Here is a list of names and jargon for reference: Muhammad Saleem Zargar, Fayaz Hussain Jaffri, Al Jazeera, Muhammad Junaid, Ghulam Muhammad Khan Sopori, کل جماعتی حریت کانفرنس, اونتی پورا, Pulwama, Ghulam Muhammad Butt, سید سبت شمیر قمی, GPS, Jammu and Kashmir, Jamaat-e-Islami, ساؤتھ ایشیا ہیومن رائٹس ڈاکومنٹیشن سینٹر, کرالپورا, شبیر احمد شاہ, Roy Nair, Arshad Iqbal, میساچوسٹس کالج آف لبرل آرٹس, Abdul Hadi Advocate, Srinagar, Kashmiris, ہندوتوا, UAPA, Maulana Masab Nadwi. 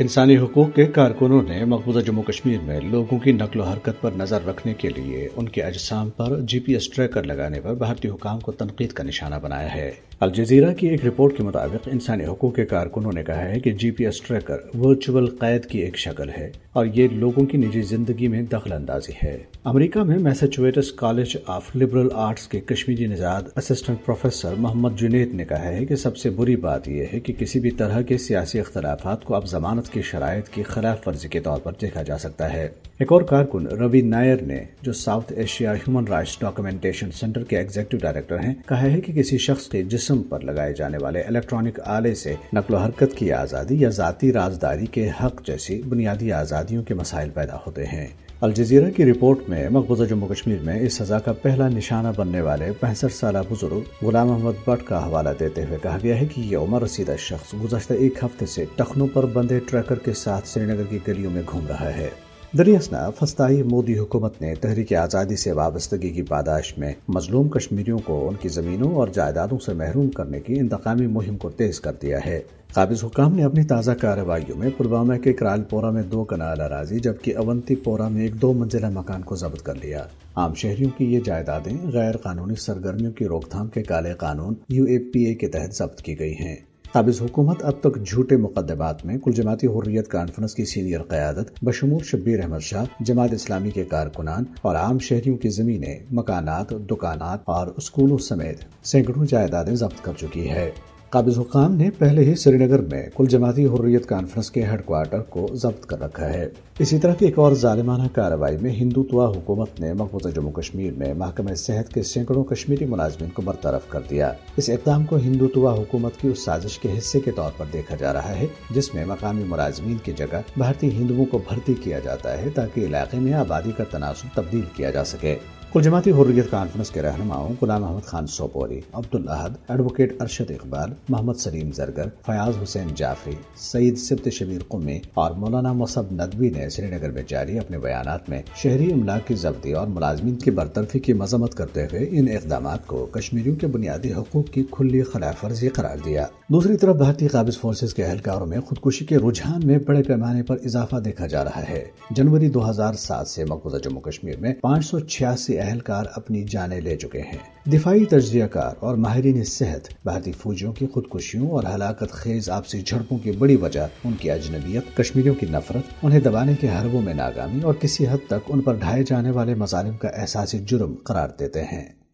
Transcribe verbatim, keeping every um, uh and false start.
انسانی حقوق کے کارکنوں نے مقبوضہ جموں کشمیر میں لوگوں کی نقل و حرکت پر نظر رکھنے کے لیے ان کے اجسام پر جی پی ایس ٹریکر لگانے پر بھارتی حکام کو تنقید کا نشانہ بنایا ہے. الجزیرہ کی ایک رپورٹ کے مطابق انسانی حقوق کے کارکنوں نے کہا ہے کہ G P S tracker virtual قید کی ایک شکل ہے اور یہ لوگوں کی نجی زندگی میں دخل اندازی ہے. امریکہ میں میساچوسٹس کالج آف لبرل آرٹس کے کشمیری نژاد اسسٹنٹ پروفیسر محمد جنید نے کہا ہے کہ سب سے بری بات یہ ہے کہ کسی بھی طرح کے سیاسی اختلافات کو اب ضمانت کی شرائط کی خلاف ورزی کے طور پر دیکھا جا سکتا ہے. ایک اور کارکن روی نائر نے، جو ساؤتھ ایشیا ہیومن رائٹس ڈاکومنٹیشن سینٹر کے ایگزیکٹو ڈائریکٹر ہیں، کہا ہے کہ کسی شخص کے جسم پر لگائے جانے والے الیکٹرانک آلے سے نقل و حرکت کی آزادی یا ذاتی رازداری کے حق جیسی بنیادی آزادیوں کے مسائل پیدا ہوتے ہیں. الجزیرہ کی رپورٹ میں مقبوضہ جموں کشمیر میں اس سزا کا پہلا نشانہ بننے والے پینسٹھ سالہ بزرگ غلام محمد بٹ کا حوالہ دیتے ہوئے کہا گیا ہے کہ یہ عمر رسیدہ شخص گزشتہ ایک ہفتے سے ٹخنوں پر بندے ٹریکر کے ساتھ سری نگر کی گلیوں میں گھوم رہا ہے. دریاسنا فسطائی مودی حکومت نے تحریک آزادی سے وابستگی کی پاداش میں مظلوم کشمیریوں کو ان کی زمینوں اور جائیدادوں سے محروم کرنے کی انتقامی مہم کو تیز کر دیا ہے. قابض حکام نے اپنی تازہ کارروائیوں میں پلوامہ کے کرالپورا میں دو کنال اراضی جبکہ اونتی پورا میں ایک دو منزلہ مکان کو ضبط کر لیا. عام شہریوں کی یہ جائیدادیں غیر قانونی سرگرمیوں کی روک تھام کے کالے قانون یو اے پی اے کے تحت ضبط کی گئی ہیں. قابض حکومت اب تک جھوٹے مقدمات میں کل جماعتی حریت کانفرنس کی سینئر قیادت بشمول شبیر احمد شاہ، جماعت اسلامی کے کارکنان اور عام شہریوں کی زمینیں، مکانات، دکانات اور اسکولوں سمیت سینکڑوں جائیدادیں ضبط کر چکی ہے. قابض حکام نے پہلے ہی سری نگر میں کل جماعتی حریت کانفرنس کے ہیڈ کوارٹر کو ضبط کر رکھا ہے. اسی طرح کی ایک اور ظالمانہ کارروائی میں ہندوتوا حکومت نے مقبوضہ جموں کشمیر میں محکمہ صحت کے سینکڑوں کشمیری ملازمین کو برطرف کر دیا. اس اقدام کو ہندوتوا حکومت کی اس سازش کے حصے کے طور پر دیکھا جا رہا ہے جس میں مقامی ملازمین کی جگہ بھارتی ہندوؤں کو بھرتی کیا جاتا ہے تاکہ علاقے میں آبادی کا تناسب تبدیل کیا جا سکے. کل جماعتی حریت کانفرنس کے رہنماؤں غلام محمد خان سوپوری، عبد الحد ایڈوکیٹ ارشد اقبال، محمد سلیم زرگر، فیاض حسین جعفری، سید سبت شمیر قمی اور مولانا مصب ندوی نے سری نگر میں جاری اپنے بیانات میں شہری املاک کی ضبطی اور ملازمین کی برطرفی کی مذمت کرتے ہوئے ان اقدامات کو کشمیریوں کے بنیادی حقوق کی کھلی خلاف ورزی قرار دیا. دوسری طرف بھارتی قابض فورسز کے اہلکاروں میں خودکشی کے رجحان میں بڑے پیمانے پر اضافہ دیکھا جا رہا ہے. جنوری دو ہزار سات سے مقبوضہ جموں کشمیر میں پانچ سو چھیاسی اہلکار اپنی جانیں لے چکے ہیں. دفاعی تجزیہ کار اور ماہرین صحت بھارتی فوجیوں کی خودکشیوں اور ہلاکت خیز آپسی جھڑپوں کی بڑی وجہ ان کی اجنبیت، کشمیریوں کی نفرت، انہیں دبانے کے حربوں میں ناکامی اور کسی حد تک ان پر ڈھائے جانے والے مظالم کا احساسی جرم قرار دیتے ہیں.